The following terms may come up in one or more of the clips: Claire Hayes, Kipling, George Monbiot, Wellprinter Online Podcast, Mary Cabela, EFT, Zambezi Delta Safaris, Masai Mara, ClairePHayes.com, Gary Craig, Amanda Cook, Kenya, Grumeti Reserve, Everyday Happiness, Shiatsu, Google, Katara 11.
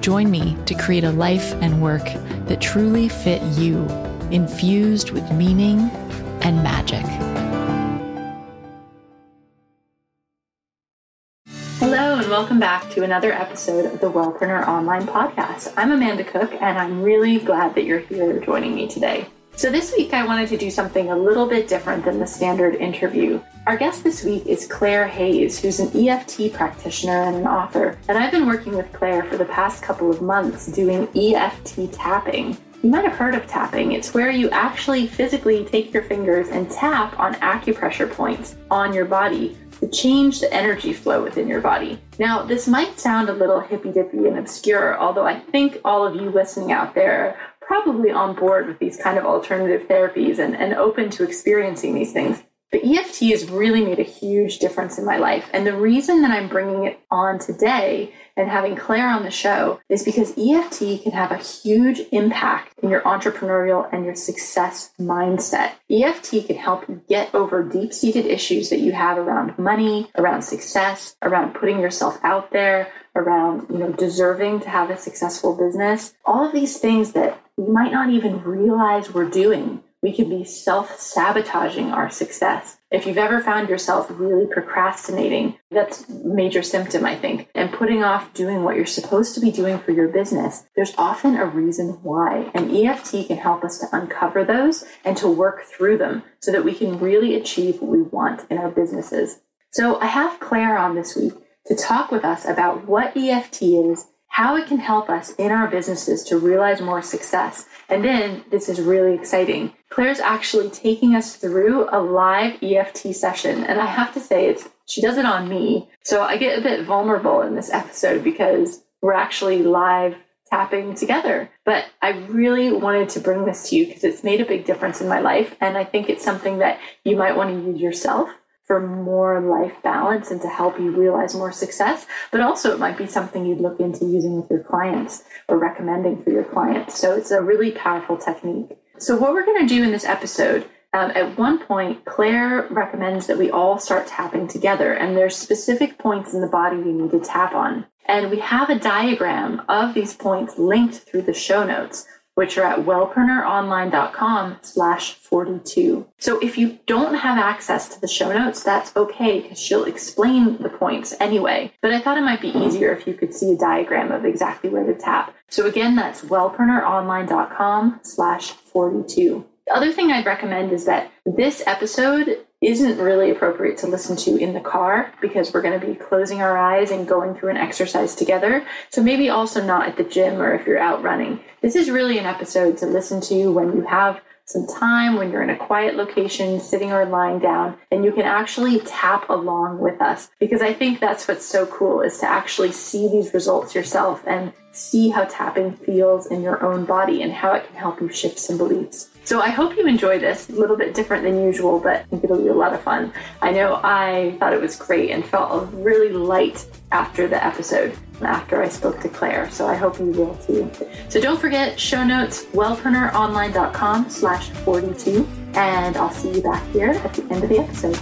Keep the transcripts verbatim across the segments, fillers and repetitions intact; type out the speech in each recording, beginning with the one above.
Join me to create a life and work that truly fit you, infused with meaning and magic. Hello, and welcome back to another episode of the Wellprinter Online Podcast. I'm Amanda Cook, and I'm really glad that you're here joining me today. So this week, I wanted to do something a little bit different than the standard interview. Our guest this week is Claire Hayes, who's an E F T practitioner and an author. And I've been working with Claire for the past couple of months doing E F T tapping. You might have heard of tapping. It's where you actually physically take your fingers and tap on acupressure points on your body to change the energy flow within your body. Now, this might sound a little hippy-dippy and obscure, although I think all of you listening out there probably on board with these kind of alternative therapies and, and open to experiencing these things. But E F T has really made a huge difference in my life. And the reason that I'm bringing it on today and having Claire on the show is because E F T can have a huge impact in your entrepreneurial and your success mindset. E F T can help you get over deep-seated issues that you have around money, around success, around putting yourself out there, around, you know, deserving to have a successful business. All of these things that we might not even realize we're doing. We could be self-sabotaging our success. If you've ever found yourself really procrastinating, that's a major symptom, I think, and putting off doing what you're supposed to be doing for your business, there's often a reason why. And E F T can help us to uncover those and to work through them so that we can really achieve what we want in our businesses. So I have Claire on this week to talk with us about what E F T is, how it can help us in our businesses to realize more success. And then this is really exciting. Claire's actually taking us through a live E F T session. And I have to say, it's she does it on me. So I get a bit vulnerable in this episode because we're actually live tapping together. But I really wanted to bring this to you because it's made a big difference in my life. And I think it's something that you might want to use yourself for more life balance and to help you realize more success, but also it might be something you'd look into using with your clients or recommending for your clients. So it's a really powerful technique. So what we're going to do in this episode, um, at one point, Claire recommends that we all start tapping together, and there's specific points in the body we need to tap on. And we have a diagram of these points linked through the show notes, which are at wellpreneuronline dot com slash forty-two. So if you don't have access to the show notes, that's okay, because she'll explain the points anyway. But I thought it might be easier if you could see a diagram of exactly where to tap. So again, that's wellpreneuronline dot com slash forty-two. The other thing I'd recommend is that this episode isn't really appropriate to listen to in the car because we're going to be closing our eyes and going through an exercise together. So maybe also not at the gym or if you're out running. This is really an episode to listen to when you have some time, when you're in a quiet location, sitting or lying down, and you can actually tap along with us. Because I think that's what's so cool, is to actually see these results yourself and see how tapping feels in your own body and how it can help you shift some beliefs. So I hope you enjoy this. A little bit different than usual, but I think it'll be a lot of fun. I know I thought it was great and felt really light after the episode, after I spoke to Claire. So I hope you will too. So don't forget, show notes, wellpreneuronline dot com slash forty-two. And I'll see you back here at the end of the episode.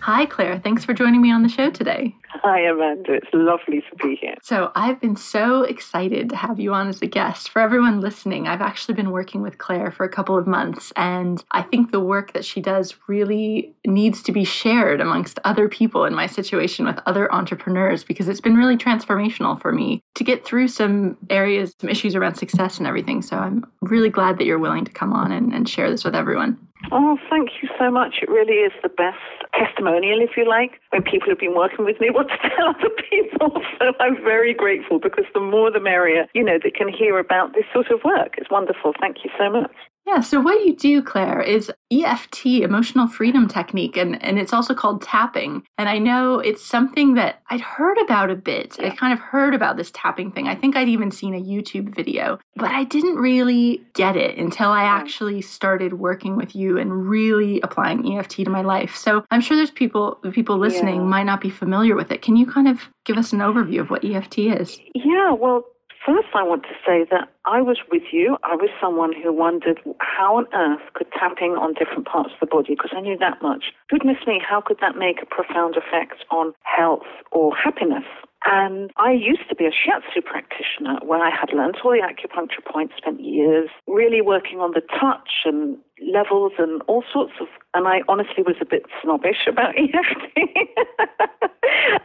Hi, Claire. Thanks for joining me on the show today. Hi, Amanda. It's lovely to be here. So I've been so excited to have you on as a guest. For everyone listening, I've actually been working with Claire for a couple of months, and I think the work that she does really needs to be shared amongst other people in my situation with other entrepreneurs, because it's been really transformational for me to get through some areas, some issues around success and everything. So I'm really glad that you're willing to come on and, and share this with everyone. Oh, thank you so much. It really is the best testimonial, if you like, when people have been working with me, what to tell other people. So I'm very grateful, because the more the merrier, you know, that can hear about this sort of work. It's wonderful. Thank you so much. Yeah, so what you do, Claire, is E F T, emotional freedom technique, and, and it's also called tapping. And I know it's something that I'd heard about a bit. I kind of heard about this tapping thing. I think I'd even seen a YouTube video, but I didn't really get it until I actually started working with you and really applying E F T to my life. So I'm sure there's people, people listening yeah. might not be familiar with it. Can you kind of give us an overview of what E F T is? Yeah, well, first, I want to say that I was with you. I was someone who wondered how on earth could tapping on different parts of the body, because I knew that much. Goodness me, how could that make a profound effect on health or happiness? And I used to be a shiatsu practitioner where I had learned all the acupuncture points, spent years really working on the touch and levels and all sorts of, and I honestly was a bit snobbish about E F T.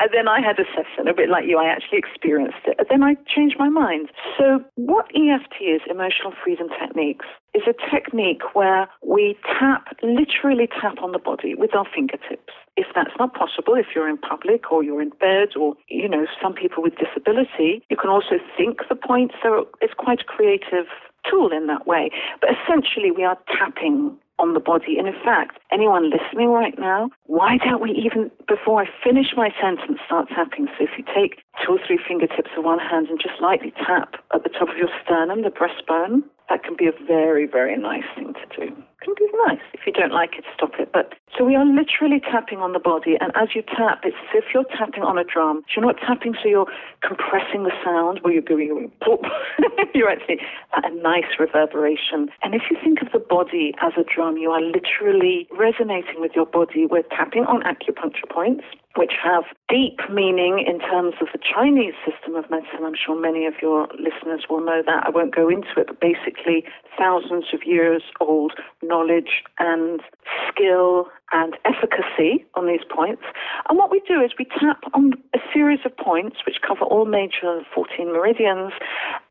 And then I had a session, a bit like you, I actually experienced it. And then I changed my mind. So what E F T is, emotional freedom techniques, is a technique where we tap, literally tap on the body with our fingertips. If that's not possible, if you're in public or you're in bed or, you know, some people with disability, you can also think the point. So it's quite a creative tool in that way. But essentially, we are tapping on the body. And in fact, anyone listening right now, why don't we even, before I finish my sentence, start tapping? So if you take two or three fingertips of one hand and just lightly tap at the top of your sternum, the breastbone, that can be a very, very nice thing to do. It can be nice. If you don't like it, stop it. But so we are literally tapping on the body. And as you tap, it's as if you're tapping on a drum. So you're not tapping, so you're compressing the sound where you're going, pop. You're actually at a nice reverberation. And if you think of the body as a drum, you are literally resonating with your body. We're tapping on acupuncture points, which have deep meaning in terms of the Chinese system of medicine. I'm sure many of your listeners will know that. I won't go into it, but basically thousands of years old knowledge and skill and efficacy on these points. And what we do is we tap on a series of points which cover all major fourteen meridians,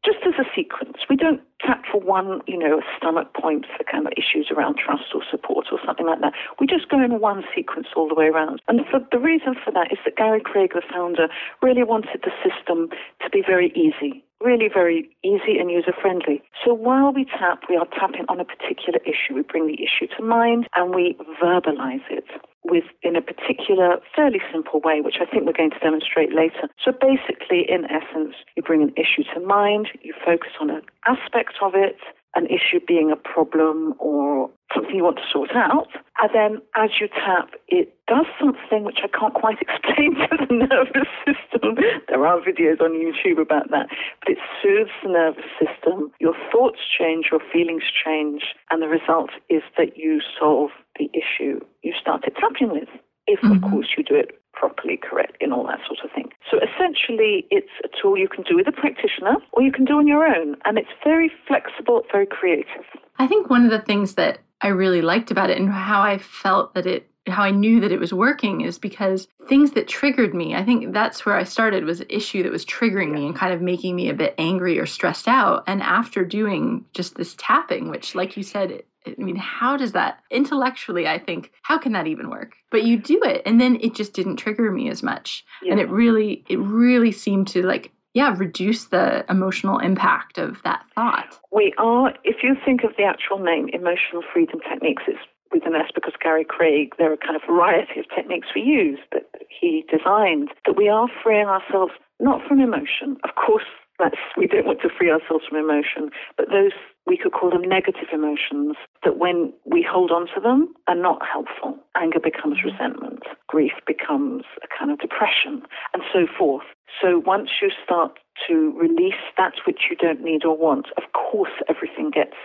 just as a sequence. We don't tap for one, you know, stomach point for kind of issues around trust or support or something like that. We just go in one sequence all the way around. And so the reason for that is that Gary Craig, the founder, really wanted the system to be very easy. Really very easy and user-friendly. So while we tap, we are tapping on a particular issue. We bring the issue to mind and we verbalize it with in a particular, fairly simple way, which I think we're going to demonstrate later. So basically, in essence, you bring an issue to mind, you focus on an aspect of it, an issue being a problem or something you want to sort out. And then as you tap, it does something which I can't quite explain to the nervous system. There are videos on YouTube about that. But it soothes the nervous system. Your thoughts change, your feelings change, and the result is that you solve the issue you started tapping with, if, mm-hmm. of course, you do it properly, correct, and all that sort of thing. So essentially, it's a tool you can do with a practitioner or you can do on your own. And it's very flexible, very creative. I think one of the things that I really liked about it and how I felt that it, how I knew that it was working is because things that triggered me, I think that's where I started, was an issue that was triggering me and kind of making me a bit angry or stressed out. And after doing just this tapping, which, like you said, it, I mean, how does that intellectually, I think, how can that even work? But you do it and then it just didn't trigger me as much. Yeah. And it really, it really seemed to like, yeah, reduce the emotional impact of that thought. We are, if you think of the actual name, emotional freedom techniques, it's with an S because Gary Craig, there are kind of variety of techniques we use that he designed, that we are freeing ourselves not from emotion. Of course, that's, we don't want to free ourselves from emotion, but those, we could call them negative emotions, that when we hold on to them are not helpful. Anger becomes resentment, grief becomes a kind of depression, and so forth. So once you start to release that which you don't need or want, of course everything gets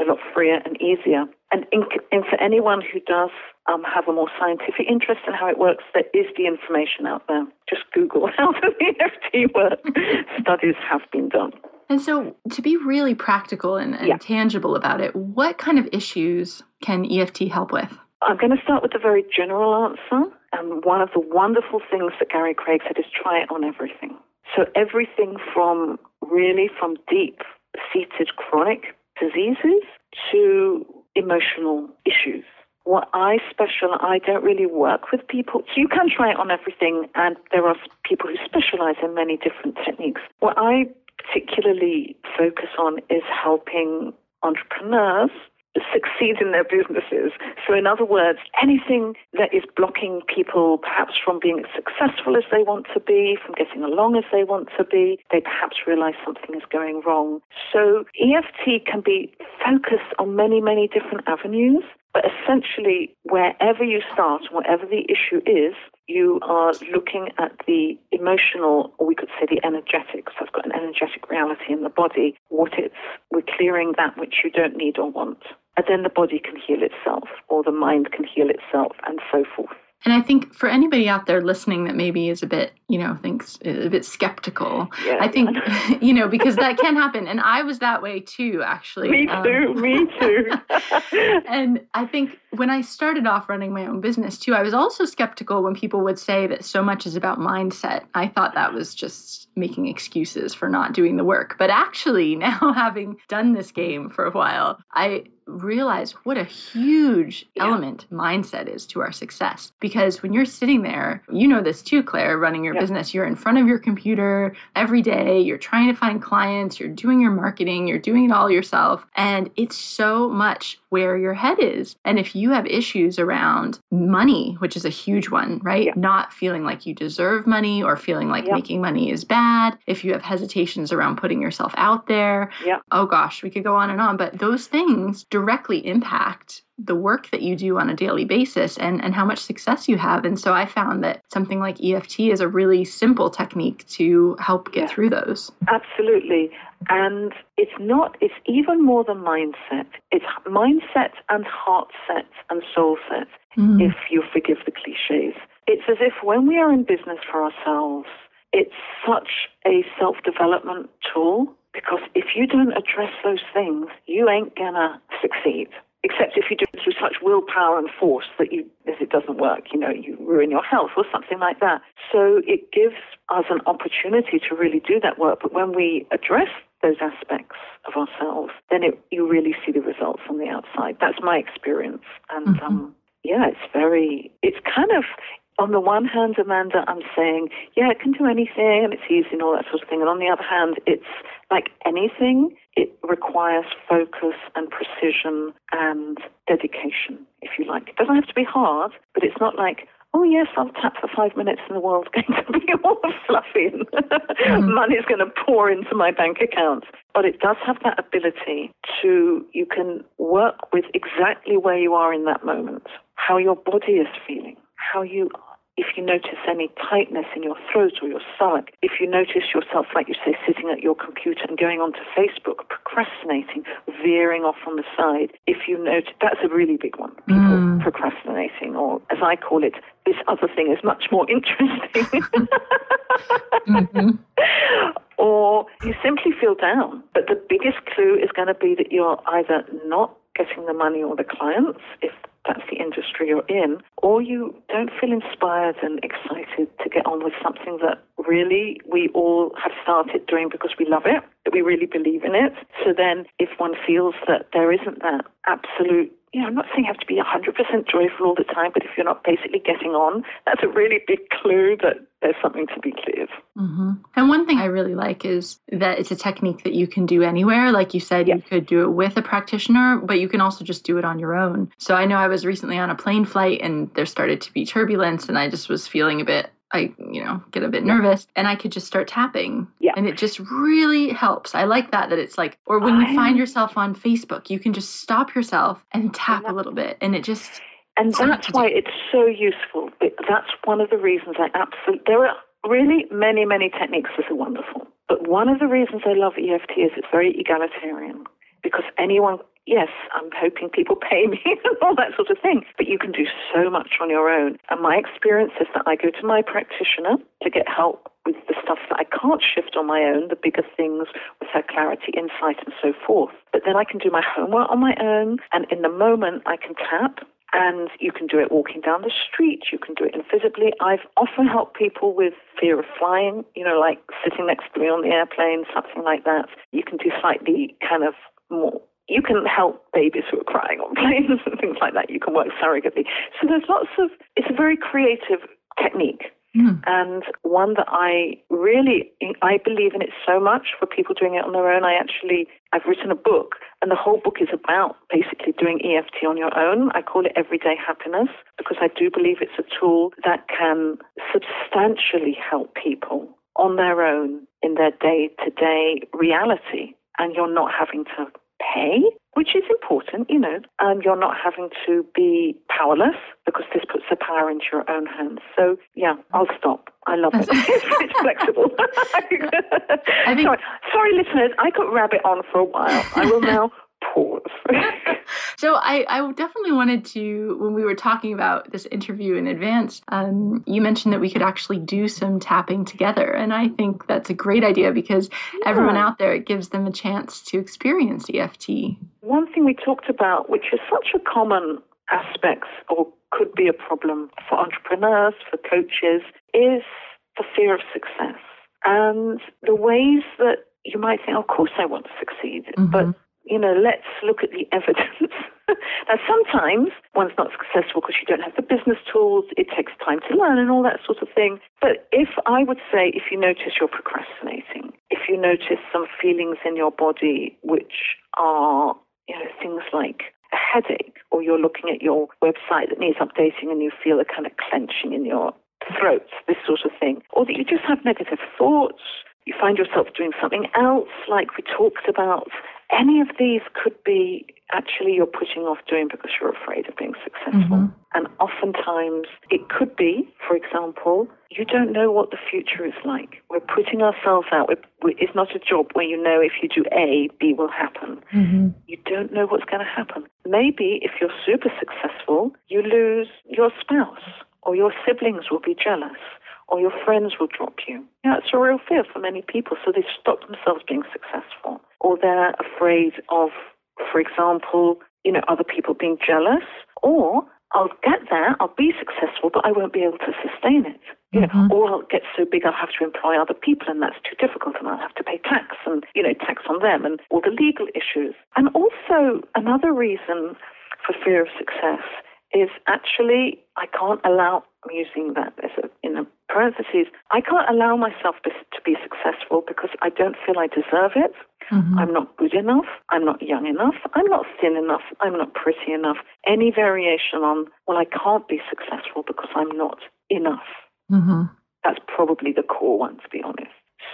a lot freer and easier. And, in, and for anyone who does um, have a more scientific interest in how it works, there is the information out there. Just Google how the E F T works. Studies have been done. And so to be really practical and, and yeah. tangible about it, what kind of issues can E F T help with? I'm going to start with a very general answer. And one of the wonderful things that Gary Craig said is try it on everything. So everything from really from deep-seated chronic diseases to emotional issues. What I specialize, I don't really work with people. So you can try it on everything, and there are people who specialize in many different techniques. What I particularly focus on is helping entrepreneurs succeed in their businesses. So in other words, anything that is blocking people perhaps from being as successful as they want to be, from getting along as they want to be, they perhaps realize something is going wrong. So E F T can be focused on many, many different avenues, but essentially wherever you start, whatever the issue is, you are looking at the emotional, or we could say the energetic. So I've got an energetic reality in the body. What it's, we're clearing that which you don't need or want. And then the body can heal itself, or the mind can heal itself, and so forth. And I think for anybody out there listening that maybe is a bit, you know, thinks a bit skeptical, yeah, I think, you know, because that can happen. And I was that way too, actually. Me too, um, me too. And I think when I started off running my own business too, I was also skeptical when people would say that so much is about mindset. I thought that was just making excuses for not doing the work. But actually now, having done this game for a while, I realize what a huge yeah. element mindset is to our success. Because when you're sitting there, you know this too, Claire, running your yeah. business, you're in front of your computer every day, you're trying to find clients, you're doing your marketing, you're doing it all yourself. And it's so much where your head is. And if you have issues around money, which is a huge one, right? Yeah. Not feeling like you deserve money, or feeling like yeah. making money is bad. If you have hesitations around putting yourself out there, yeah. oh gosh, we could go on and on. But those things directly impact the work that you do on a daily basis and, and how much success you have. And so I found that something like E F T is a really simple technique to help get yeah. through those. Absolutely. And it's not, it's even more than mindset. It's mindset and heart set and soul set, mm. if you forgive the cliches. It's as if when we are in business for ourselves, it's such a self-development tool, because if you don't address those things, you ain't gonna succeed. Except if you do it through such willpower and force that you, if it doesn't work, you know, you ruin your health or something like that. So it gives us an opportunity to really do that work. But when we address those aspects of ourselves, then it, you really see the results on the outside. That's my experience. And mm-hmm. um, yeah, it's very, it's kind of, on the one hand, Amanda, I'm saying, yeah, it can do anything and it's easy and all that sort of thing. And on the other hand, it's like anything, it requires focus and precision and dedication, if you like. It doesn't have to be hard, but it's not like, oh, yes, I'll tap for five minutes and the world's going to be all fluffy and mm-hmm. money's going to pour into my bank account. But it does have that ability to, you can work with exactly where you are in that moment, how your body is feeling, how you are. If you notice any tightness in your throat or your stomach, if you notice yourself, like you say, sitting at your computer and going onto Facebook, procrastinating, veering off on the side, if you notice, that's a really big one, people mm. procrastinating, or as I call it, this other thing is much more interesting. mm-hmm. Or you simply feel down. But the biggest clue is going to be that you're either not getting the money or the clients, if that's the industry you're in, or you don't feel inspired and excited to get on with something that really we all have started doing because we love it, that we really believe in it. So then if one feels that there isn't that absolute, you know, I'm not saying you have to be one hundred percent joyful all the time, but if you're not basically getting on, that's a really big clue that there's something to be cleared. Mm-hmm. And one thing I really like is that it's a technique that you can do anywhere. Like you said, yeah. you could do it with a practitioner, but you can also just do it on your own. So I know I was recently on a plane flight and there started to be turbulence and I just was feeling a bit, I, you know, get a bit nervous, and I could just start tapping. Yeah. And it just really helps. I like that, that it's like, or when you find yourself on Facebook, you can just stop yourself and tap a little bit. And it just... And that's why it's so useful. It, that's one of the reasons I absolutely... There are really many, many techniques that are wonderful. But one of the reasons I love E F T is it's very egalitarian. Because anyone... Yes, I'm hoping people pay me and all that sort of thing. But you can do so much on your own. And my experience is that I go to my practitioner to get help with the stuff that I can't shift on my own, the bigger things with her clarity, insight, and so forth. But then I can do my homework on my own. And in the moment, I can tap. And you can do it walking down the street. You can do it invisibly. I've often helped people with fear of flying, you know, like sitting next to me on the airplane, something like that. You can do slightly kind of more. You can help babies who are crying on planes and things like that. You can work surrogately. So there's lots of, it's a very creative technique. Mm. And one that I really, I believe in it so much for people doing it on their own. I actually, I've written a book, and the whole book is about basically doing E F T on your own. I call it Everyday Happiness because I do believe it's a tool that can substantially help people on their own in their day-to-day reality. And you're not having to pay, which is important, you know, and you're not having to be powerless because this puts the power into your own hands. So, yeah, I'll stop. I love it. It's flexible. I think... sorry. sorry, listeners, I got rabbit on for a while. I will now pause. So I, I definitely wanted to, when we were talking about this interview in advance, um, you mentioned that we could actually do some tapping together. And I think that's a great idea because yeah. everyone out there, it gives them a chance to experience E F T. One thing we talked about, which is such a common aspect or could be a problem for entrepreneurs, for coaches, is the fear of success. And the ways that you might think, oh, of course I want to succeed, mm-hmm. but you know, let's look at the evidence. Now, sometimes one's not successful because you don't have the business tools. It takes time to learn and all that sort of thing. But if I would say, if you notice you're procrastinating, if you notice some feelings in your body, which are, you know, things like a headache, or you're looking at your website that needs updating and you feel a kind of clenching in your throat, this sort of thing, or that you just have negative thoughts, you find yourself doing something else like we talked about, any of these could be actually you're putting off doing because you're afraid of being successful. Mm-hmm. And oftentimes it could be, for example, you don't know what the future is like. We're putting ourselves out. It's not a job where you know if you do A, B will happen. Mm-hmm. You don't know what's going to happen. Maybe if you're super successful, you lose your spouse, or your siblings will be jealous, or your friends will drop you. Yeah, it's a real fear for many people, so they stop themselves being successful. Or they're afraid of, for example, you know, other people being jealous, or I'll get there, I'll be successful, but I won't be able to sustain it. You know, mm-hmm. Or I'll get so big I'll have to employ other people and that's too difficult and I'll have to pay tax and, you know, tax on them and all the legal issues. And also another reason for fear of success is actually I can't allow, I'm using that as a, in a parentheses, I can't allow myself to be successful because I don't feel I deserve it. Mm-hmm. I'm not good enough. I'm not young enough. I'm not thin enough. I'm not pretty enough. Any variation on, well, I can't be successful because I'm not enough. Mm-hmm. That's probably the core one, to be honest.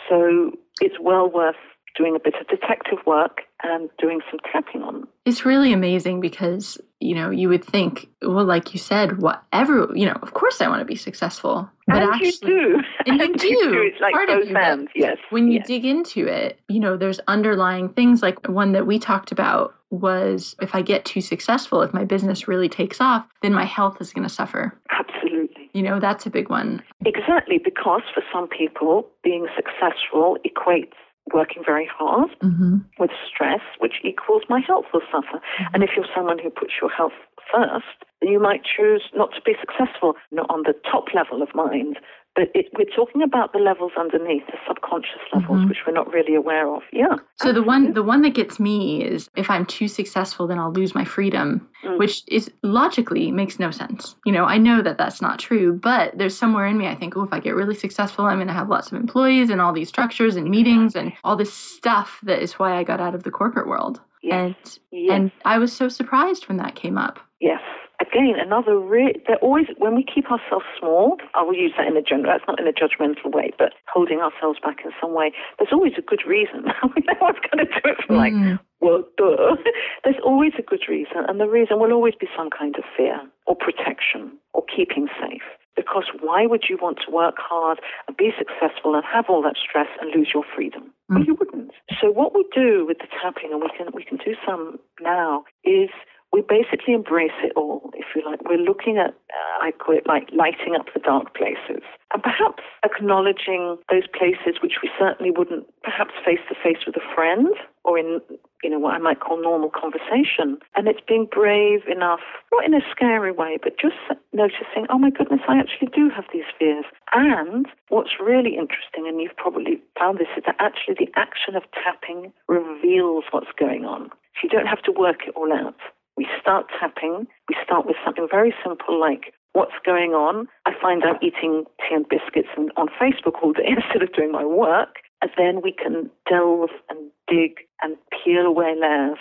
So it's well worth doing a bit of detective work and doing some tapping on them. It's really amazing because, you know, you would think, well, like you said, whatever, you know, of course I want to be successful. But and actually, you do. And, and you, you do. It's like both hands, yes. When you yes. dig into it, you know, there's underlying things like one that we talked about was if I get too successful, if my business really takes off, then my health is going to suffer. Absolutely. You know, that's a big one. Exactly, because for some people, being successful equates working very hard mm-hmm. with stress, which equals my health will suffer. Mm-hmm. And if you're someone who puts your health first, then you might choose not to be successful, not on the top level of mind, but it, we're talking about the levels underneath, the subconscious levels, mm-hmm. which we're not really aware of. Yeah. So the one, the one that gets me is if I'm too successful, then I'll lose my freedom, mm. which is logically makes no sense. You know, I know that that's not true, but there's somewhere in me, I think, oh, if I get really successful, I'm going to have lots of employees and all these structures and meetings and all this stuff. That is why I got out of the corporate world. Yes. And, yes. and I was so surprised when that came up. Yes. Again, another re- they're always, when we keep ourselves small, I will use that in a general, that's not in a judgmental way, but holding ourselves back in some way, there's always a good reason. We know I've got to do it for like, mm. well, duh. There's always a good reason, and the reason will always be some kind of fear or protection or keeping safe. Because why would you want to work hard and be successful and have all that stress and lose your freedom? Mm. Well, you wouldn't. So what we do with the tapping, and we can we can do some now, is we basically embrace it all, if you like. We're looking at, uh, I call it like lighting up the dark places, and perhaps acknowledging those places which we certainly wouldn't perhaps face to face with a friend or in, you know, what I might call normal conversation. And it's being brave enough, not in a scary way, but just noticing, oh my goodness, I actually do have these fears. And what's really interesting, and you've probably found this, is that actually the action of tapping reveals what's going on. So you don't have to work it all out. We start tapping, we start with something very simple like what's going on. I find I'm eating tea and biscuits and on Facebook all day instead of doing my work. And then we can delve and dig and peel away layers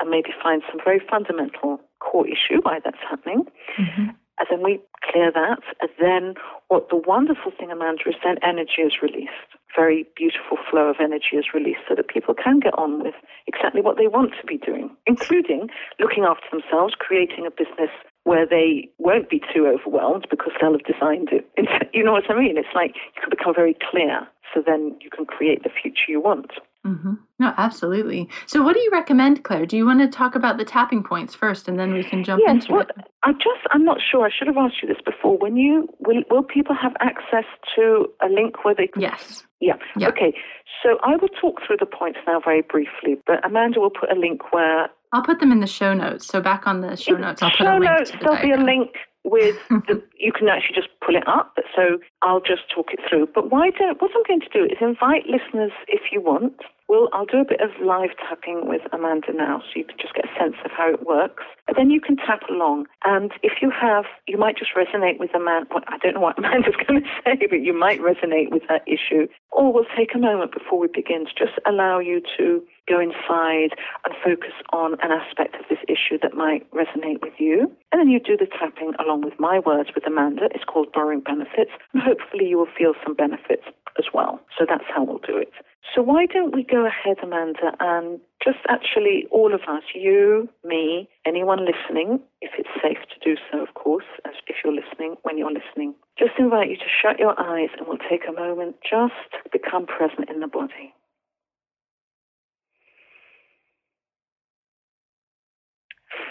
and maybe find some very fundamental core issue why that's happening. Mm-hmm. And then we clear that. And then what the wonderful thing, Amanda, is then energy is released. Very beautiful flow of energy is released so that people can get on with exactly what they want to be doing, including looking after themselves, creating a business where they won't be too overwhelmed because they'll have designed it. It's, you know what I mean? It's like you can become very clear, so then you can create the future you want. Mm-hmm. No, absolutely. So what do you recommend, Claire? Do you want to talk about the tapping points first and then we can jump yes, into well, it? I just, I'm not sure. I should have asked you this before. When you, will, will people have access to a link where they can? Yes. Yeah. yeah. Okay. So I will talk through the points now very briefly, but Amanda will put a link where... I'll put them in the show notes. So back on the show in notes, I'll put a link notes, to the There'll diagram. Be a link with the, you can actually just pull it up. So I'll just talk it through. But why don't, what I'm going to do is invite listeners if you want. Well, I'll do a bit of live tapping with Amanda now, so you can just get a sense of how it works. And then you can tap along. And if you have, you might just resonate with Amanda. Well, I don't know what Amanda's going to say, but you might resonate with that issue. Or we'll take a moment before we begin to just allow you to go inside and focus on an aspect of this issue that might resonate with you. And then you do the tapping along with my words with Amanda. It's called Borrowing Benefits. And hopefully you will feel some benefits as well. So that's how we'll do it. So why don't we go ahead, Amanda, and just actually all of us, you, me, anyone listening, if it's safe to do so, of course, as if you're listening, when you're listening, just invite you to shut your eyes and we'll take a moment just to become present in the body.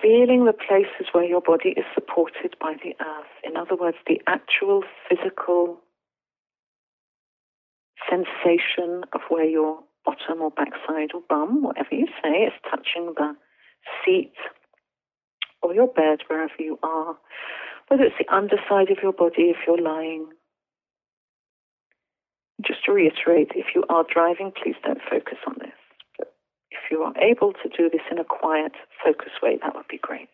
Feeling the places where your body is supported by the earth. In other words, the actual physical sensation of where your bottom or backside or bum, whatever you say, is touching the seat or your bed, wherever you are, whether it's the underside of your body if you're lying. Just to reiterate, if you are driving, please don't focus on this. But if you are able to do this in a quiet, focused way, that would be great.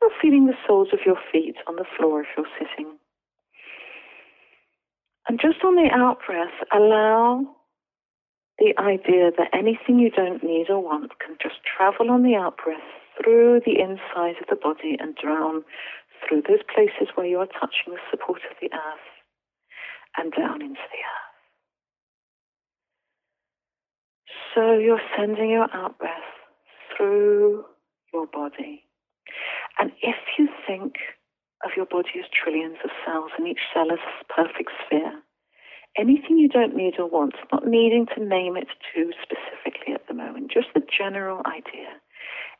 Or feeling the soles of your feet on the floor if you're sitting. And just on the out-breath, allow the idea that anything you don't need or want can just travel on the out-breath through the inside of the body and drown through those places where you are touching the support of the earth and down into the earth. So you're sending your out-breath through your body. And if you think of your body as trillions of cells, and each cell is a perfect sphere. Anything you don't need or want, not needing to name it too specifically at the moment, just the general idea.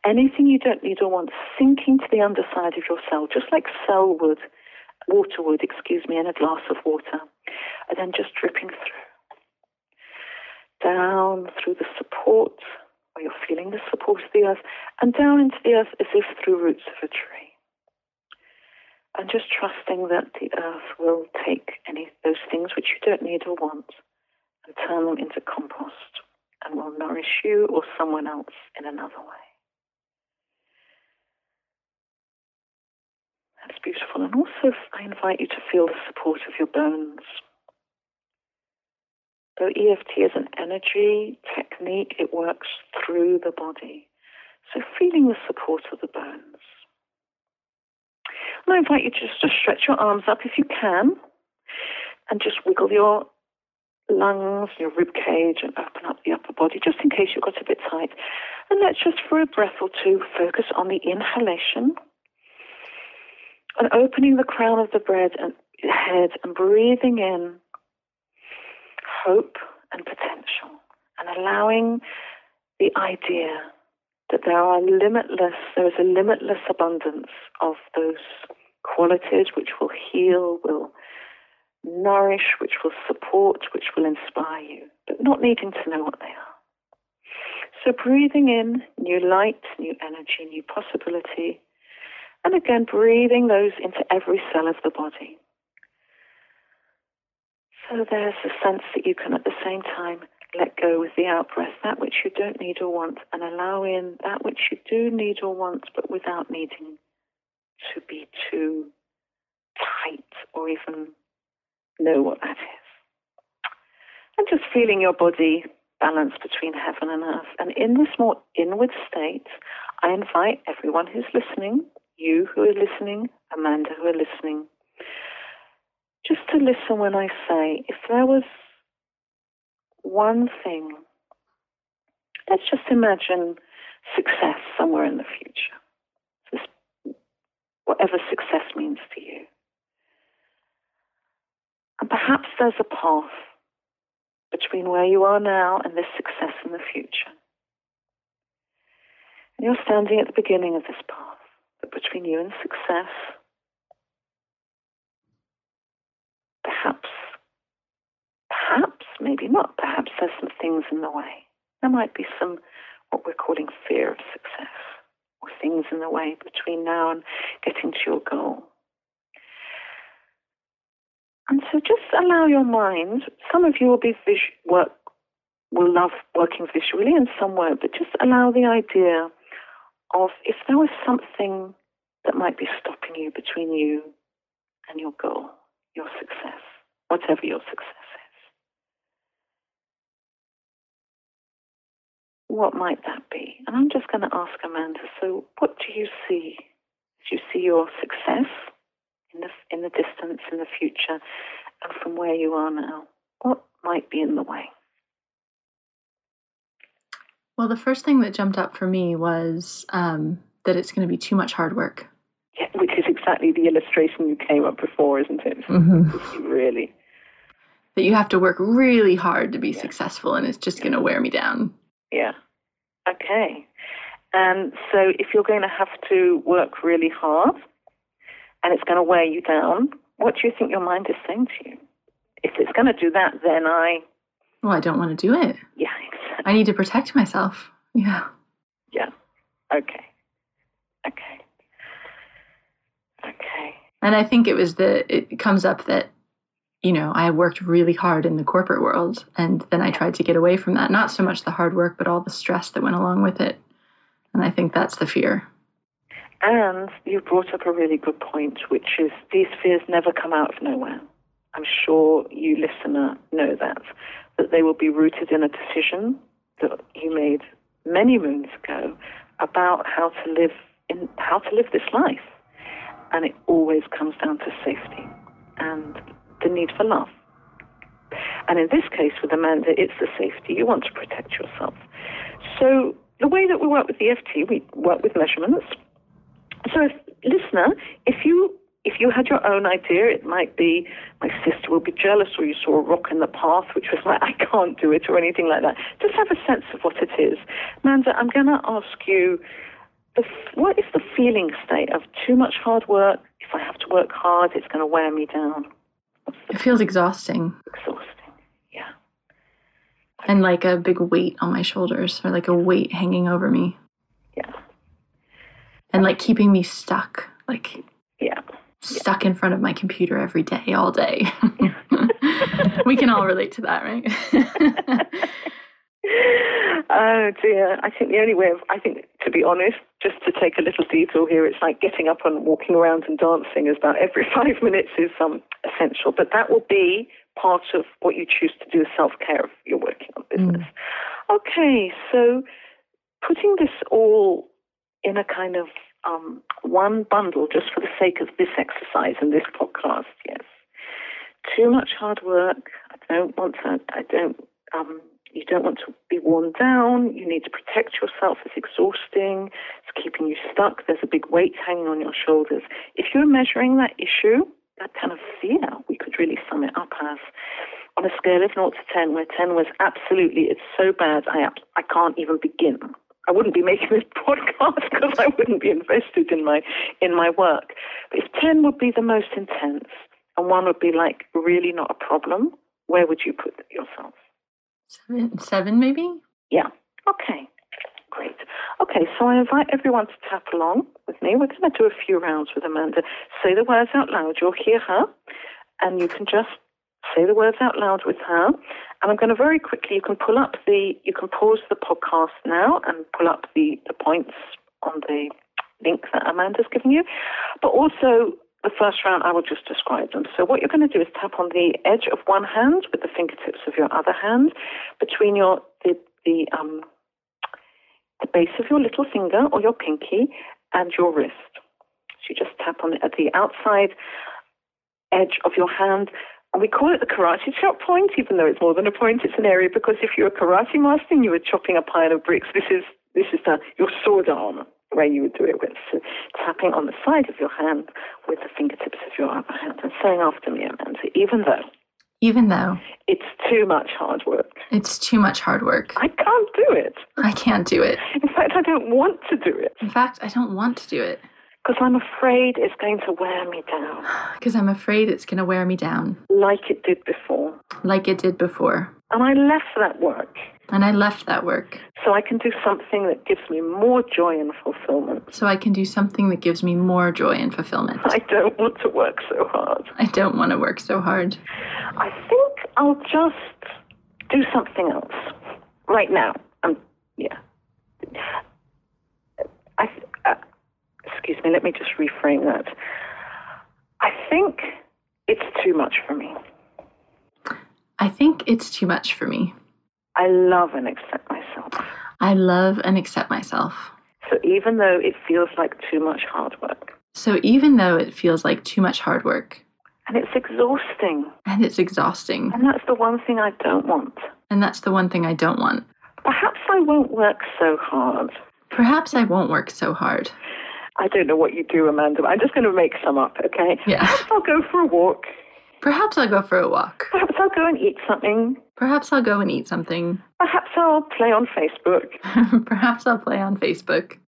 Anything you don't need or want, sinking to the underside of your cell, just like cell would, water would, excuse me, in a glass of water, and then just dripping through. Down through the support, or you're feeling the support of the earth, and down into the earth as if through roots of a tree. And just trusting that the earth will take any those things which you don't need or want and turn them into compost and will nourish you or someone else in another way. That's beautiful. And also, I invite you to feel the support of your bones. Though E F T is an energy technique, it works through the body. So feeling the support of the bones. And I invite you to just to stretch your arms up if you can and just wiggle your lungs, your rib cage, and open up the upper body just in case you've got a bit tight. And let's just for a breath or two focus on the inhalation and opening the crown of the bread and head and breathing in hope and potential and allowing the idea that there are limitless, there is a limitless abundance of those qualities which will heal, will nourish, which will support, which will inspire you, but not needing to know what they are. So breathing in new light, new energy, new possibility, and again, breathing those into every cell of the body. So there's a sense that you can at the same time let go with the out-breath, that which you don't need or want, and allow in that which you do need or want, but without needing to be too height or even know what that is. And just feeling your body balance between heaven and earth. And in this more inward state, I invite everyone who's listening, you who are listening, Amanda who are listening, just to listen when I say, if there was one thing, let's just imagine success somewhere in the future, just whatever success means to you. And perhaps there's a path between where you are now and this success in the future. And you're standing at the beginning of this path, but between you and success, perhaps, perhaps, maybe not, perhaps there's some things in the way. There might be some, what we're calling fear of success, or things in the way between now and getting to your goal. And so just allow your mind, some of you will be vis- work, will love working visually and some won't, but just allow the idea of if there was something that might be stopping you between you and your goal, your success, whatever your success is. What might that be? And I'm just going to ask Amanda, so what do you see? Do you see your success in the in the distance, in the future, and from where you are now? What might be in the way? Well, the first thing that jumped up for me was um, that it's going to be too much hard work. Yeah, which is exactly the illustration you came up before, isn't it? Mm-hmm. Really. That you have to work really hard to be yeah. successful, and it's just yeah. going to wear me down. Yeah. Okay. And so if you're going to have to work really hard, and it's going to wear you down, what do you think your mind is saying to you? If it's going to do that, then I... Well, I don't want to do it. Yeah, exactly. I need to protect myself. Yeah. Yeah. Okay. Okay. Okay. And I think it was the, it comes up that, you know, I worked really hard in the corporate world, and then I tried to get away from that. Not so much the hard work, but all the stress that went along with it. And I think that's the fear. And you brought up a really good point, which is these fears never come out of nowhere. I'm sure you, listener, know that, that they will be rooted in a decision that you made many moons ago about how to live in how to live this life. And it always comes down to safety and the need for love. And in this case with Amanda, it's the safety. You want to protect yourself. So the way that we work with E F T, we work with measurements. So, if, listener, if you if you had your own idea, it might be my sister will be jealous, or you saw a rock in the path, which was like I can't do it, or anything like that. Just have a sense of what it is. Amanda, I'm going to ask you, the, what is the feeling state of too much hard work? If I have to work hard, it's going to wear me down. It feels exhausting. Exhausting, yeah. And like a big weight on my shoulders, or like a weight hanging over me. Yeah. And like keeping me stuck, like yeah. stuck yeah. in front of my computer every day, all day. We can all relate to that, right? Oh dear. I think the only way of, I think, to be honest, just to take a little detour here, it's like getting up and walking around and dancing is about every five minutes is um, essential. But that will be part of what you choose to do as self-care if you're working on business. Mm. Okay, so putting this all in a kind of um, one bundle, just for the sake of this exercise and this podcast, yes. Too much hard work. I don't want to. I don't. Um, you don't want to be worn down. You need to protect yourself. It's exhausting. It's keeping you stuck. There's a big weight hanging on your shoulders. If you're measuring that issue, that kind of fear, we could really sum it up as on a scale of naught to ten, where ten was absolutely, it's so bad, I I can't even begin. I wouldn't be making this podcast because I wouldn't be invested in my in my work. But if ten would be the most intense and one would be like really not a problem, where would you put yourself? Seven, seven maybe? Yeah. Okay. Great. Okay, so I invite everyone to tap along with me. We're going to do a few rounds with Amanda. Say the words out loud. You'll hear her and you can just say the words out loud with her, and I'm going to very quickly, you can pull up the, you can pause the podcast now and pull up the, the points on the link that Amanda's given you, but also the first round, I will just describe them. So what you're going to do is tap on the edge of one hand with the fingertips of your other hand between your the the um the base of your little finger or your pinky and your wrist. So you just tap on the, at the outside edge of your hand. And we call it the karate chop point, even though it's more than a point, it's an area, because if you're a karate master and you were chopping a pile of bricks, this is this is the, your sword arm where you would do it with. So tapping on the side of your hand with the fingertips of your other hand and saying after me, Amanda, even though. Even though. It's too much hard work. It's too much hard work. I can't do it. I can't do it. In fact, I don't want to do it. In fact, I don't want to do it. Because I'm afraid it's going to wear me down. Because I'm afraid it's going to wear me down. Like it did before. Like it did before. And I left that work. And I left that work. So I can do something that gives me more joy and fulfillment. So I can do something that gives me more joy and fulfillment. I don't want to work so hard. I don't want to work so hard. I think I'll just do something else. Right now. Um, yeah. I... Th- uh, Excuse me, let me just reframe that. I think it's too much for me. I think it's too much for me. I love and accept myself. I love and accept myself. So even though it feels like too much hard work. So even though it feels like too much hard work. And it's exhausting. And it's exhausting. And that's the one thing I don't want. And that's the one thing I don't want. Perhaps I won't work so hard. Perhaps I won't work so hard. I don't know what you do, Amanda, but I'm just going to make some up, okay? Yeah. Perhaps I'll go for a walk. Perhaps I'll go for a walk. Perhaps I'll go and eat something. Perhaps I'll go and eat something. Perhaps I'll play on Facebook. Perhaps I'll play on Facebook.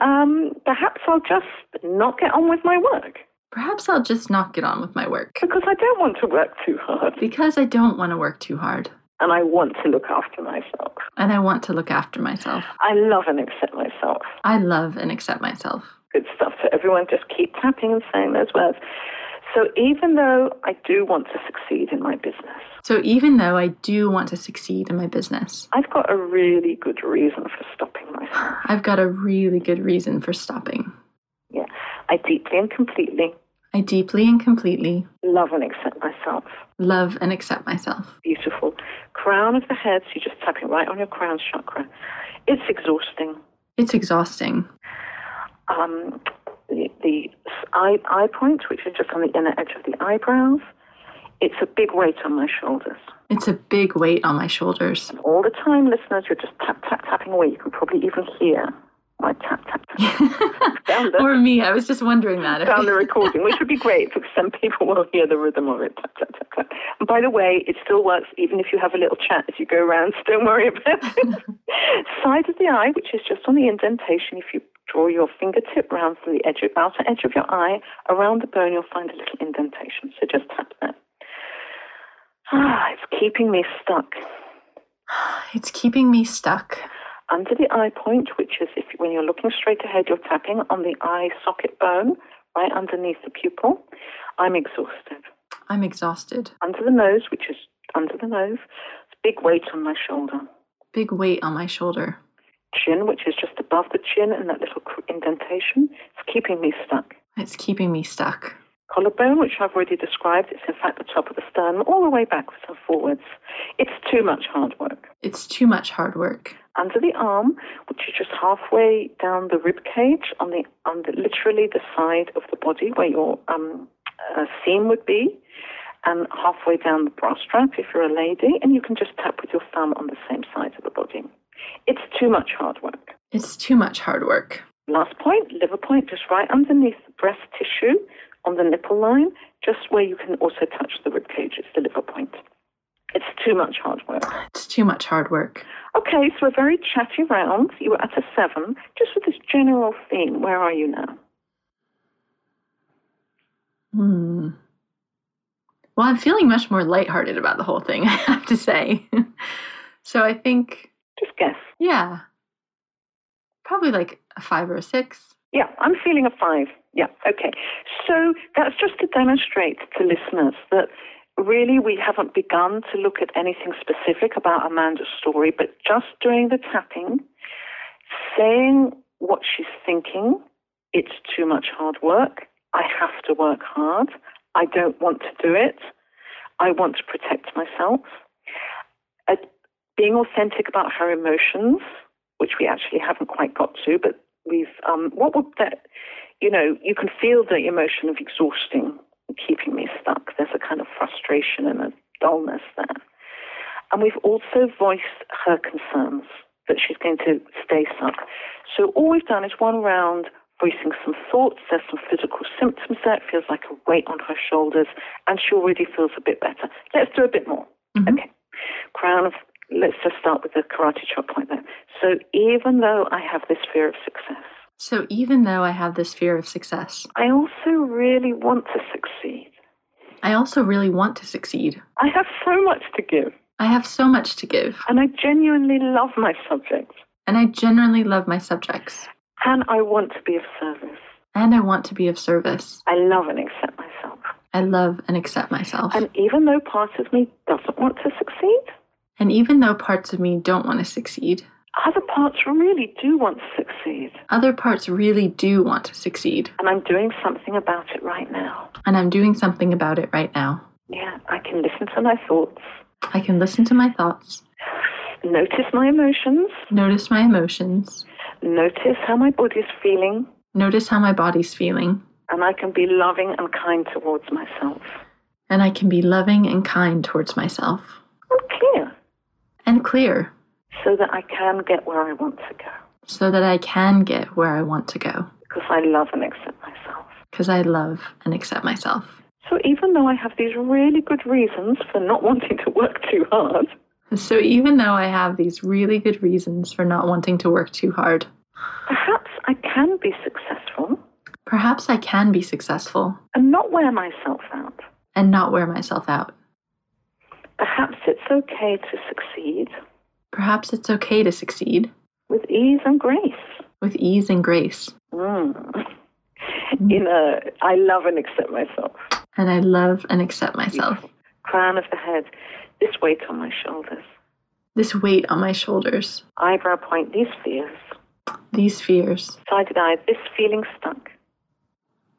Um, perhaps I'll just not get on with my work. Perhaps I'll just not get on with my work. Because I don't want to work too hard. Because I don't want to work too hard. And I want to look after myself. And I want to look after myself. I love and accept myself. I love and accept myself. Good stuff. So everyone just keep tapping and saying those words. So even though I do want to succeed in my business. So even though I do want to succeed in my business. I've got a really good reason for stopping myself. I've got a really good reason for stopping. Yeah. I deeply and completely. I deeply and completely love and accept myself. Love and accept myself. Beautiful. Crown of the head, so you're just tapping right on your crown chakra. It's exhausting. It's exhausting. Um, the, the eye, eye point, which is just on the inner edge of the eyebrows. It's a big weight on my shoulders. It's a big weight on my shoulders. And all the time, listeners, you're just tap, tap, tapping away. You can probably even hear my tap, tap, tap. the, or me, I was just wondering that. Down the recording, which would be great because some people will hear the rhythm of it. Tap, tap, tap, tap. And by the way, it still works even if you have a little chat as you go around, so don't worry about it. Side of the eye, which is just on the indentation, if you draw your fingertip round from the edge, outer edge of your eye, around the bone, you'll find a little indentation. So just tap that. Ah, it's keeping me stuck. It's keeping me stuck. Under the eye point, which is if when you're looking straight ahead, you're tapping on the eye socket bone right underneath the pupil. I'm exhausted. I'm exhausted. Under the nose, which is under the nose, big weight on my shoulder. Big weight on my shoulder. Chin, which is just above the chin and that little indentation, it's keeping me stuck. It's keeping me stuck. Collarbone, which I've already described, it's in fact the top of the sternum, all the way backwards and forwards. It's too much hard work. It's too much hard work. Under the arm, which is just halfway down the rib cage, on the, on the literally the side of the body where your um, uh, seam would be, and halfway down the bra strap if you're a lady, and you can just tap with your thumb on the same side of the body. It's too much hard work. It's too much hard work. Last point, liver point, just right underneath the breast tissue, on the nipple line, just where you can also touch the rib cage, it's the liver point. It's too much hard work. It's too much hard work. Okay, so a very chatty round. You were at a seven, just with this general theme. Where are you now? Hmm. Well, I'm feeling much more lighthearted about the whole thing, I have to say. So I think... Just guess. Yeah. Probably like a five or a six. Yeah, I'm feeling a five. Yeah, okay. So that's just to demonstrate to listeners that really we haven't begun to look at anything specific about Amanda's story, but just doing the tapping, saying what she's thinking, it's too much hard work, I have to work hard. I don't want to do it. I want to protect myself. Uh, being authentic about her emotions, which we actually haven't quite got to, but we've, um, what would that, you know, you can feel the emotion of exhausting and keeping me stuck. There's a kind of frustration and a dullness there. And we've also voiced her concerns that she's going to stay stuck. So all we've done is one round voicing some thoughts. There's some physical symptoms there. It feels like a weight on her shoulders, and she already feels a bit better. Let's do a bit more. Mm-hmm. Okay. Crown of, let's just start with the karate chop point there. So even though I have this fear of success. So even though I have this fear of success. I also really want to succeed. I also really want to succeed. I have so much to give. I have so much to give. And I genuinely love my subjects. And I genuinely love my subjects. And I want to be of service. And I want to be of service. I love and accept myself. I love and accept myself. And even though part of me doesn't want to succeed. And even though parts of me don't want to succeed. Other parts really do want to succeed. Other parts really do want to succeed. And I'm doing something about it right now. And I'm doing something about it right now. Yeah, I can listen to my thoughts. I can listen to my thoughts. Notice my emotions. Notice my emotions. Notice how my body's feeling. Notice how my body's feeling. And I can be loving and kind towards myself. And I can be loving and kind towards myself. And clear. And clear. So that I can get where I want to go. So that I can get where I want to go. Because I love and accept myself. Because I love and accept myself. So even though I have these really good reasons for not wanting to work too hard. So even though I have these really good reasons for not wanting to work too hard. Perhaps I can be successful. Perhaps I can be successful. And not wear myself out. And not wear myself out. Perhaps it's okay to succeed. Perhaps it's okay to succeed. With ease and grace. With ease and grace. Mm. In a, I love and accept myself. And I love and accept myself. Beautiful. Crown of the head. This weight on my shoulders. This weight on my shoulders. Eyebrow point, these fears. These fears. Side of the eye, this feeling stuck.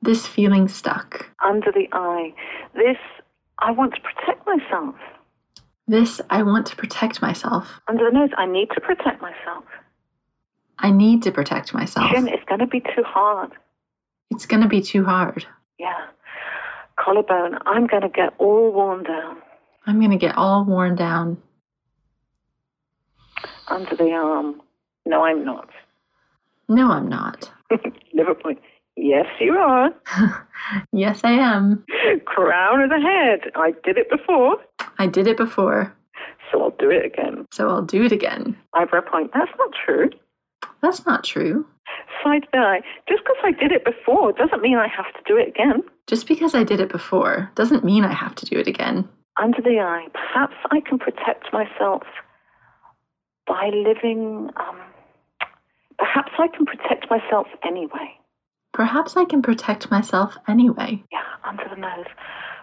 This feeling stuck. Under the eye, this, I want to protect myself. This, I want to protect myself. Under the nose, I need to protect myself. I need to protect myself. Jim, it's going to be too hard. It's going to be too hard. Yeah. Collarbone, I'm going to get all worn down. I'm going to get all worn down. Under the arm. No, I'm not. No, I'm not. Liver point. Yes, you are. Yes, I am. Crown of the head. I did it before. I did it before. So I'll do it again. So I'll do it again. Eyebrow point. That's not true. That's not true. Side of the eye. Just because I did it before doesn't mean I have to do it again. Just because I did it before doesn't mean I have to do it again. Under the eye, perhaps I can protect myself by living, um, perhaps I can protect myself anyway. Perhaps I can protect myself anyway. Yeah, under the nose.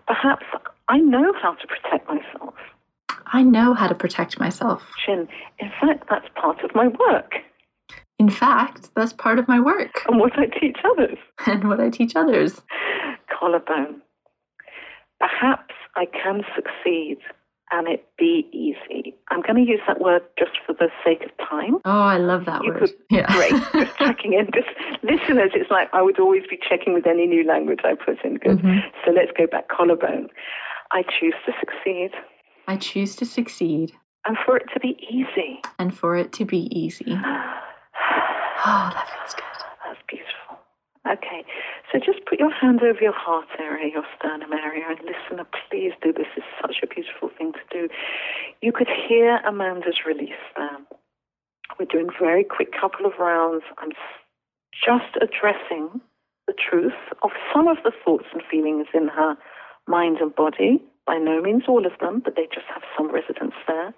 Perhaps I know how to protect myself. I know how to protect myself. Chin, in fact, that's part of my work. In fact, that's part of my work. And what I teach others. And what I teach others. Collarbone. Perhaps I can succeed and it be easy. I'm going to use that word just for the sake of time. Oh, I love that you word. Could, yeah. Great. Just checking in. Just, listeners, it's like I would always be checking with any new language I put in. Good. Mm-hmm. So let's go back. Collarbone. I choose to succeed. I choose to succeed. And for it to be easy. And for it to be easy. Oh, that feels good. That's beautiful. Okay, so just put your hand over your heart area, your sternum area, and listener, please do this. It's such a beautiful thing to do. You could hear Amanda's release there. We're doing very quick couple of rounds. I'm just addressing the truth of some of the thoughts and feelings in her mind and body. By no means all of them, but they just have some residence there.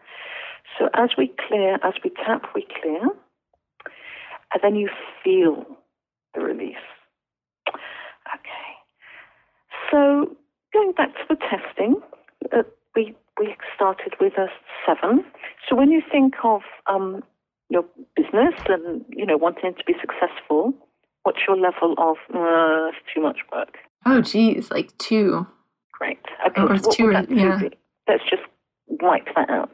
So as we clear, as we tap, we clear. And then you feel the release. Okay. So going back to the testing, uh, we we started with a seven. So when you think of um, your business and, you know, wanting to be successful, What's your level of uh, too much work? Oh, geez, like two. Great. Okay, or so two or, that yeah. Be? Let's just wipe that out.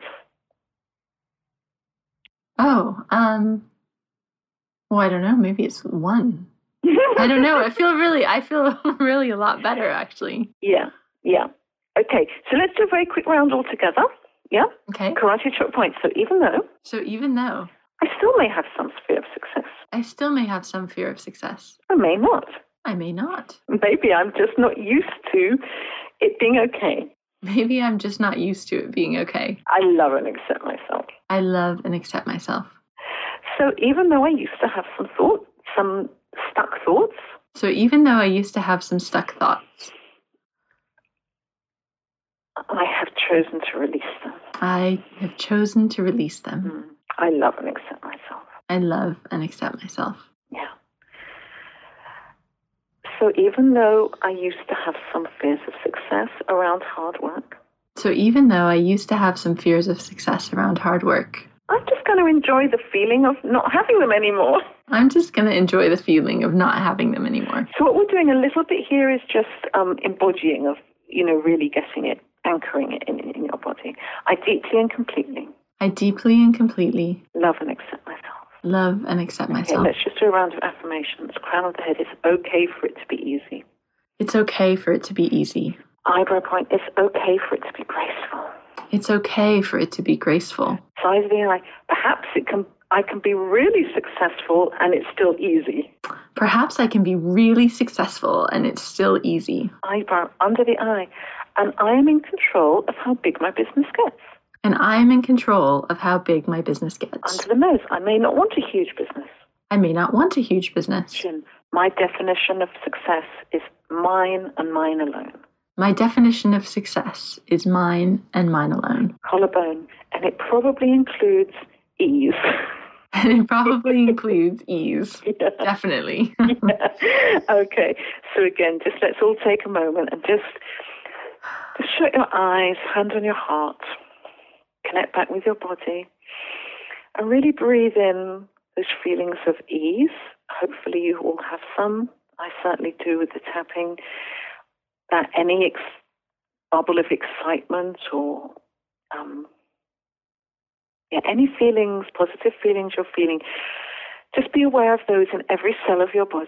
Oh, um, well, I don't know. Maybe it's one. I don't know. I feel really, I feel really a lot better, actually. Yeah, yeah. Okay, so let's do a very quick round all together. Yeah? Okay. Karate chop points. So even though. So even though. I still may have some fear of success. I still may have some fear of success. I may not. I may not. Maybe I'm just not used to it being okay. Maybe I'm just not used to it being okay. I love and accept myself. I love and accept myself. So even though I used to have some thoughts, some stuck thoughts. So even though I used to have some stuck thoughts. I have chosen to release them. I have chosen to release them. Mm. I love and accept myself. I love and accept myself. Yeah. So even though I used to have some fears of success around hard work. So even though I used to have some fears of success around hard work. I'm just going to enjoy the feeling of not having them anymore. I'm just going to enjoy the feeling of not having them anymore. So what we're doing a little bit here is just um, embodying of, you know, really getting it, anchoring it in, in your body. I deeply and completely. I deeply and completely love and accept myself. Love and accept okay, myself. Let's just do a round of affirmations. Crown of the head, it's okay for it to be easy. It's okay for it to be easy. Eyebrow point, it's okay for it to be graceful. It's okay for it to be graceful. Size of the eye, perhaps it can, I can be really successful and it's still easy. Perhaps I can be really successful and it's still easy. Eyebrow, under the eye, and I am in control of how big my business gets. And I am in control of how big my business gets. Under the nose, I may not want a huge business. I may not want a huge business. Chin, my definition of success is mine and mine alone. My definition of success is mine and mine alone. Collarbone, and it probably includes ease. And it probably includes ease, yeah. Definitely. Yeah. Okay, so again, just let's all take a moment and just, just shut your eyes, hand on your heart. Connect back with your body and really breathe in those feelings of ease. Hopefully you all have some. I certainly do with the tapping. That any ex- bubble of excitement or um, yeah, any feelings, positive feelings you're feeling, just be aware of those in every cell of your body.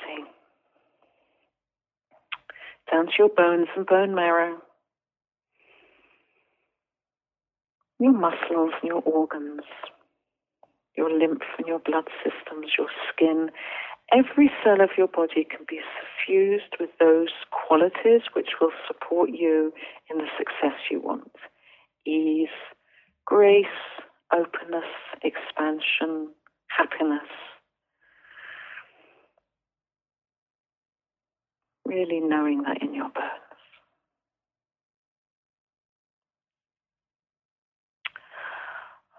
Down to your bones and bone marrow. Your muscles and your organs, your lymph and your blood systems, your skin, every cell of your body can be suffused with those qualities which will support you in the success you want. Ease, grace, openness, expansion, happiness. Really knowing that in your bones.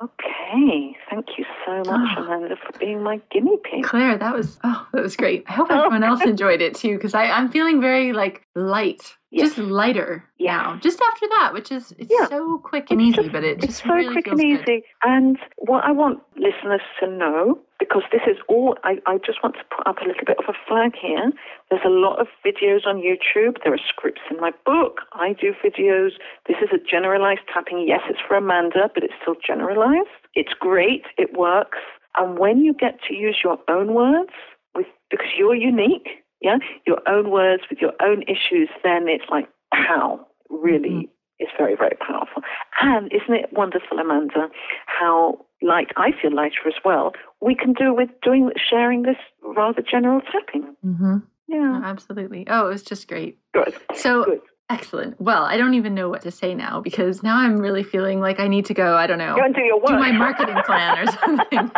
Okay, thank you so much, oh. Amanda, for being my guinea pig. Claire, that was oh, that was great. I hope everyone else enjoyed it too, because I'm feeling very like light, yes. Just lighter yeah. now, just after that, which is it's yeah. so quick and it's easy, just, but it just it's so really quick feels and good. Easy. And what I want listeners to know, because this is all, I, I just want to put up a little bit of a flag here. There's a lot of videos on YouTube. There are scripts in my book. I do videos. This is a generalized tapping. Yes, it's for Amanda, but it's still generalized. It's great. It works. And when you get to use your own words, with because you're unique, yeah, your own words with your own issues, then it's like, how really mm-hmm. It's very, very powerful. And isn't it wonderful, Amanda, how light, I feel lighter as well, we can do with doing sharing this rather general tapping. Mm-hmm. Yeah. No, absolutely. Oh, it was just great. Good. So, Good. Excellent. Well, I don't even know what to say now because now I'm really feeling like I need to go, I don't know, go and do, your work. do my marketing plan or something.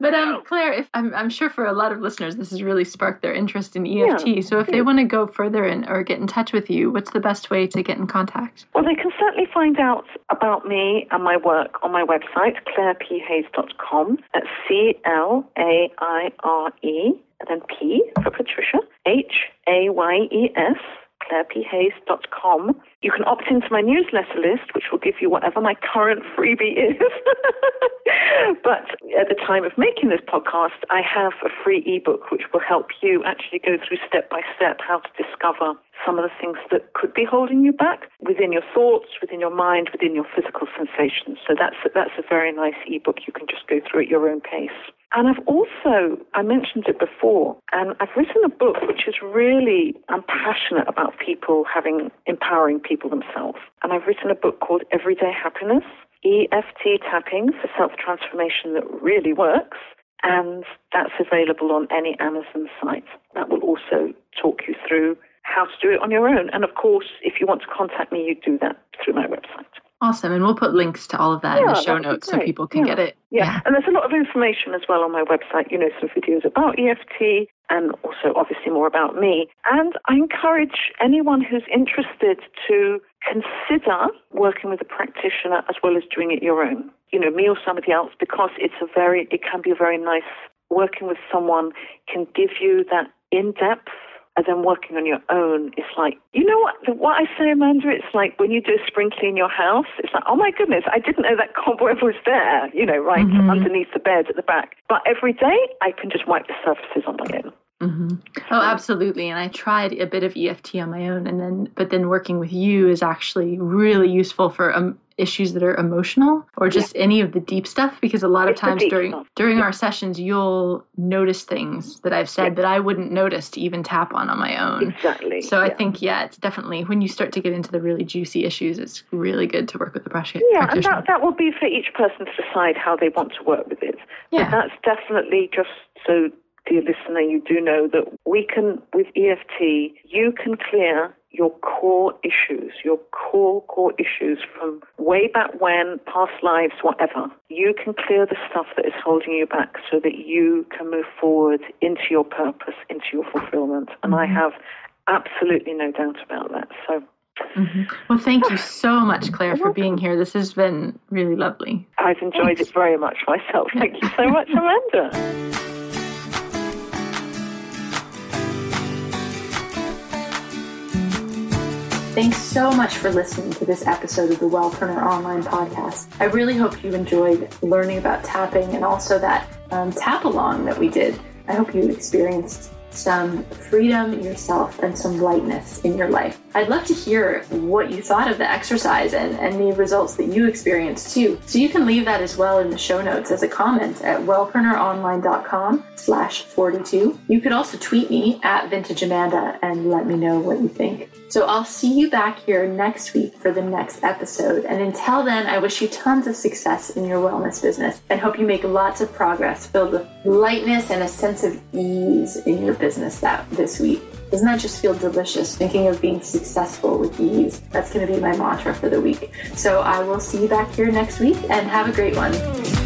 But um, Claire, if, I'm, I'm sure for a lot of listeners, this has really sparked their interest in E F T. Yeah, so if yeah. they want to go further in, or get in touch with you, what's the best way to get in contact? Well, they can certainly find out about me and my work on my website, Claire P Hayes dot com. That's C L A I R E, and then P for Patricia, H A Y E S, Claire P Hayes dot com. You can opt into my newsletter list, which will give you whatever my current freebie is. But at the time of making this podcast, I have a free ebook which will help you actually go through step by step how to discover some of the things that could be holding you back within your thoughts, within your mind, within your physical sensations. So that's that's a very nice ebook. You can just go through at your own pace. And I've also, I mentioned it before, and I've written a book which is really, I'm passionate about people having, empowering people themselves. And I've written a book called Everyday Happiness, E F T tapping for self-transformation that really works. And that's available on any Amazon site. That will also talk you through how to do it on your own. And of course, if you want to contact me, you do that through my website. Awesome. And we'll put links to all of that yeah, in the show notes so people can yeah. get it. Yeah. yeah. And there's a lot of information as well on my website, you know, some videos about E F T and also obviously more about me. And I encourage anyone who's interested to consider working with a practitioner as well as doing it your own, you know, me or somebody else, because it's a very, it can be a very nice, working with someone can give you that in-depth. And then working on your own, it's like, you know what what I say, Amanda? It's like when you do a spring clean your house, it's like, oh my goodness, I didn't know that cobweb was there, you know, right mm-hmm. underneath the bed at the back. But every day, I can just wipe the surfaces on my own. Mm-hmm. Oh, absolutely. And I tried a bit of E F T on my own, and then but then working with you is actually really useful for um, issues that are emotional or just yeah. any of the deep stuff, because a lot it's of times during stuff. during yeah. our sessions, you'll notice things that I've said yeah. that I wouldn't notice to even tap on on my own. Exactly. So yeah. I think, yeah, it's definitely when you start to get into the really juicy issues, it's really good to work with the practitioner. Yeah, and that, that will be for each person to decide how they want to work with it. Yeah. But that's definitely just so... Dear listener, you do know that we can, with E F T, you can clear your core issues, your core, core issues from way back when, past lives, whatever. You can clear the stuff that is holding you back so that you can move forward into your purpose, into your fulfillment. And I have absolutely no doubt about that. So. Mm-hmm. Well, thank you so much, Claire, for being here. This has been really lovely. I've enjoyed Thanks. it very much myself. Thank you so much, Amanda. Thanks so much for listening to this episode of the Wellprinter Online Podcast. I really hope you enjoyed learning about tapping and also that um, tap-along that we did. I hope you experienced some freedom in yourself and some lightness in your life. I'd love to hear what you thought of the exercise and, and the results that you experienced too. So you can leave that as well in the show notes as a comment at wellprinter online dot com slash forty-two. You could also tweet me at Vintage Amanda and let me know what you think. So I'll see you back here next week for the next episode. And until then, I wish you tons of success in your wellness business and hope you make lots of progress filled with lightness and a sense of ease in your business that this week. Doesn't that just feel delicious? Thinking of being successful with ease. That's going to be my mantra for the week. So I will see you back here next week and have a great one.